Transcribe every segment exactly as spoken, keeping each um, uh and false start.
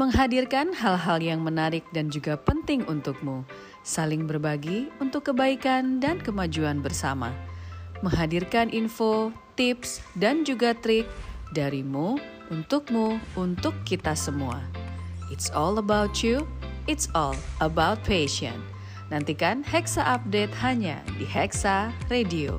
Menghadirkan hal-hal yang menarik dan juga penting untukmu. Saling berbagi untuk kebaikan dan kemajuan bersama. Menghadirkan info, tips, dan juga trik darimu, untukmu, untuk kita semua. It's all about you, it's all about passion. Nantikan Hexa Update hanya di Hexa Radio.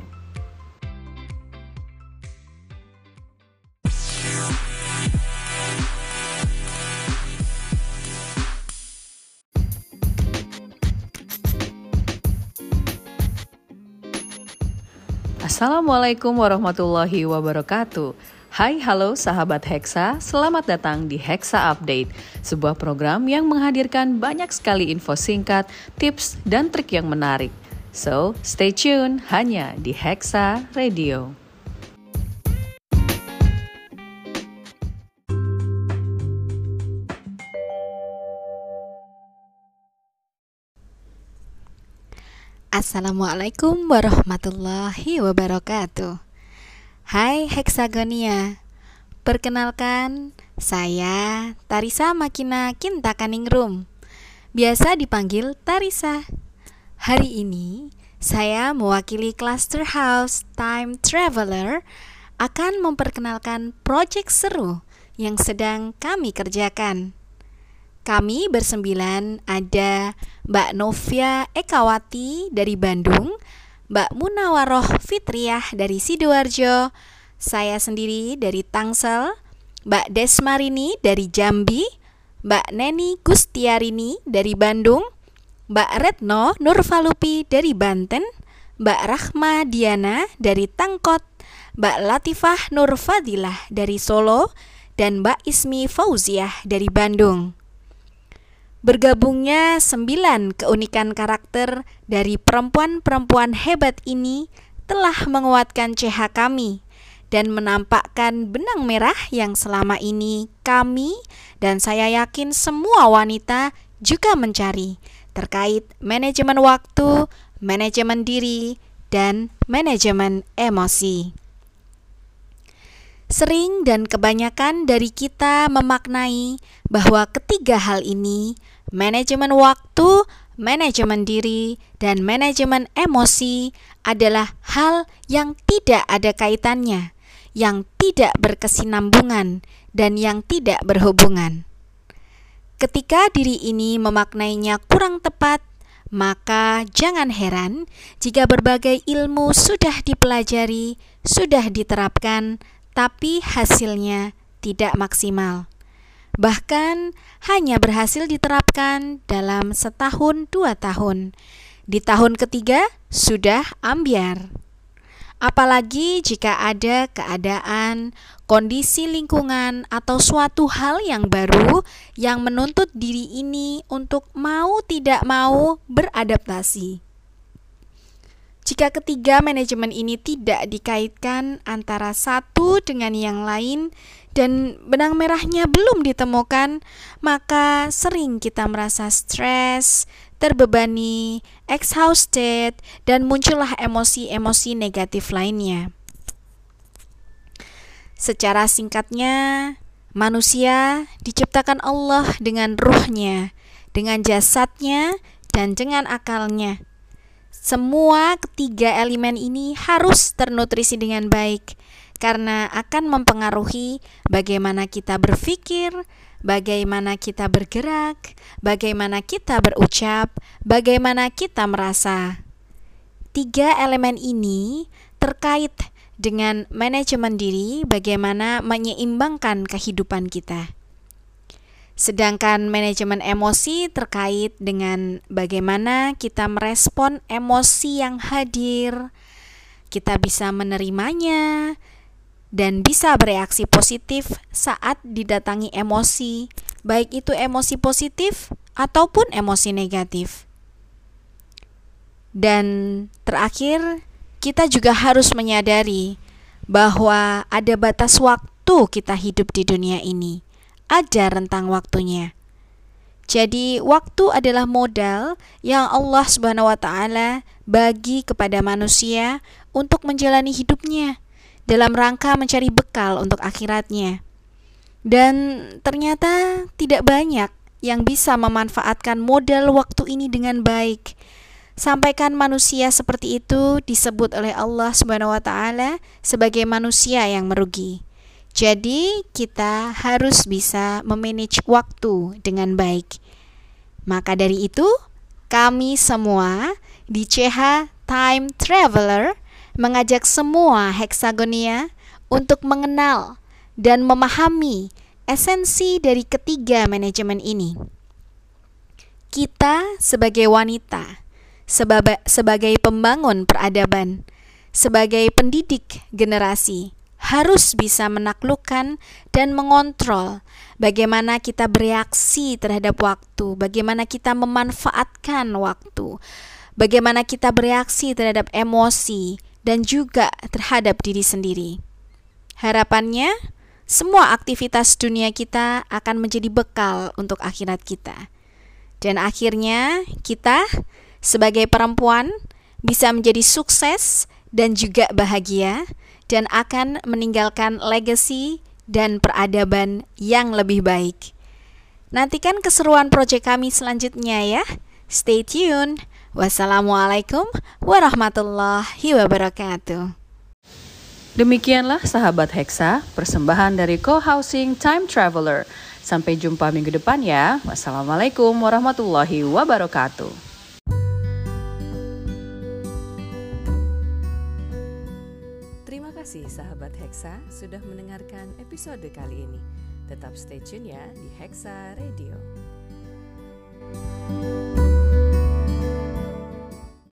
Assalamualaikum warahmatullahi wabarakatuh. Hai, halo sahabat Hexa, selamat datang di Hexa Update, sebuah program yang menghadirkan banyak sekali info singkat, tips, dan trik yang menarik. So, stay tune hanya di Hexa Radio. Assalamualaikum warahmatullahi wabarakatuh. Hai Hexagonia. Perkenalkan, saya Tarisa Makina Kintakaningrum. Biasa dipanggil Tarisa. Hari ini, saya mewakili Cluster House Time Traveler akan memperkenalkan proyek seru yang sedang kami kerjakan. Kami bersembilan ada Mbak Novia Ekawati dari Bandung, Mbak Munawaroh Fitriah dari Sidoarjo, saya sendiri dari Tangsel, Mbak Desmarini dari Jambi, Mbak Neni Gustiarini dari Bandung, Mbak Retno Nurvalupi dari Banten, Mbak Rahma Diana dari Tangkot, Mbak Latifah Nurfadilah dari Solo, dan Mbak Ismi Fauziah dari Bandung. Bergabungnya sembilan keunikan karakter dari perempuan-perempuan hebat ini telah menguatkan C H kami dan menampakkan benang merah yang selama ini kami dan saya yakin semua wanita juga mencari terkait manajemen waktu, manajemen diri, dan manajemen emosi. Sering dan kebanyakan dari kita memaknai bahwa ketiga hal ini, manajemen waktu, manajemen diri, dan manajemen emosi adalah hal yang tidak ada kaitannya, yang tidak berkesinambungan, dan yang tidak berhubungan. Ketika diri ini memaknainya kurang tepat, maka jangan heran jika berbagai ilmu sudah dipelajari, sudah diterapkan, tapi hasilnya tidak maksimal. Bahkan hanya berhasil diterapkan dalam setahun dua tahun. Di tahun ketiga sudah ambyar. Apalagi jika ada keadaan, kondisi lingkungan atau suatu hal yang baru yang menuntut diri ini untuk mau tidak mau beradaptasi. Jika ketiga manajemen ini tidak dikaitkan antara satu dengan yang lain dan benang merahnya belum ditemukan, maka sering kita merasa stres, terbebani, exhausted, dan muncullah emosi-emosi negatif lainnya. Secara singkatnya, manusia diciptakan Allah dengan ruhnya, dengan jasadnya, dan dengan akalnya. Semua ketiga elemen ini harus ternutrisi dengan baik karena akan mempengaruhi bagaimana kita berpikir, bagaimana kita bergerak, bagaimana kita berucap, bagaimana kita merasa. Tiga elemen ini terkait dengan manajemen diri, bagaimana menyeimbangkan kehidupan kita. Sedangkan manajemen emosi terkait dengan bagaimana kita merespon emosi yang hadir. Kita bisa menerimanya dan bisa bereaksi positif saat didatangi emosi, baik itu emosi positif ataupun emosi negatif. Dan terakhir, kita juga harus menyadari bahwa ada batas waktu kita hidup di dunia ini. Ada rentang waktunya. Jadi waktu adalah modal yang Allah Subhanahu wa taala bagi kepada manusia untuk menjalani hidupnya dalam rangka mencari bekal untuk akhiratnya. Dan ternyata tidak banyak yang bisa memanfaatkan modal waktu ini dengan baik. Sampaikan manusia seperti itu disebut oleh Allah Subhanahu wa taala sebagai manusia yang merugi. Jadi kita harus bisa memanage waktu dengan baik. Maka dari itu, kami semua di C H Time Traveler mengajak semua Hexagonia untuk mengenal dan memahami esensi dari ketiga manajemen ini. Kita sebagai wanita, Sebab, sebagai pembangun peradaban, sebagai pendidik generasi, harus bisa menaklukkan dan mengontrol bagaimana kita bereaksi terhadap waktu, bagaimana kita memanfaatkan waktu, bagaimana kita bereaksi terhadap emosi, dan juga terhadap diri sendiri. Harapannya, semua aktivitas dunia kita akan menjadi bekal untuk akhirat kita. Dan akhirnya, kita sebagai perempuan bisa menjadi sukses dan juga bahagia dan akan meninggalkan legacy dan peradaban yang lebih baik. Nantikan keseruan proyek kami selanjutnya ya. Stay tuned. Wassalamualaikum warahmatullahi wabarakatuh. Demikianlah sahabat Hexa, persembahan dari Co-Housing Time Traveler. Sampai jumpa minggu depan ya. Wassalamualaikum warahmatullahi wabarakatuh. Terima kasih sahabat Hexa sudah mendengarkan episode kali ini. Tetap stay tune ya di Hexa Radio.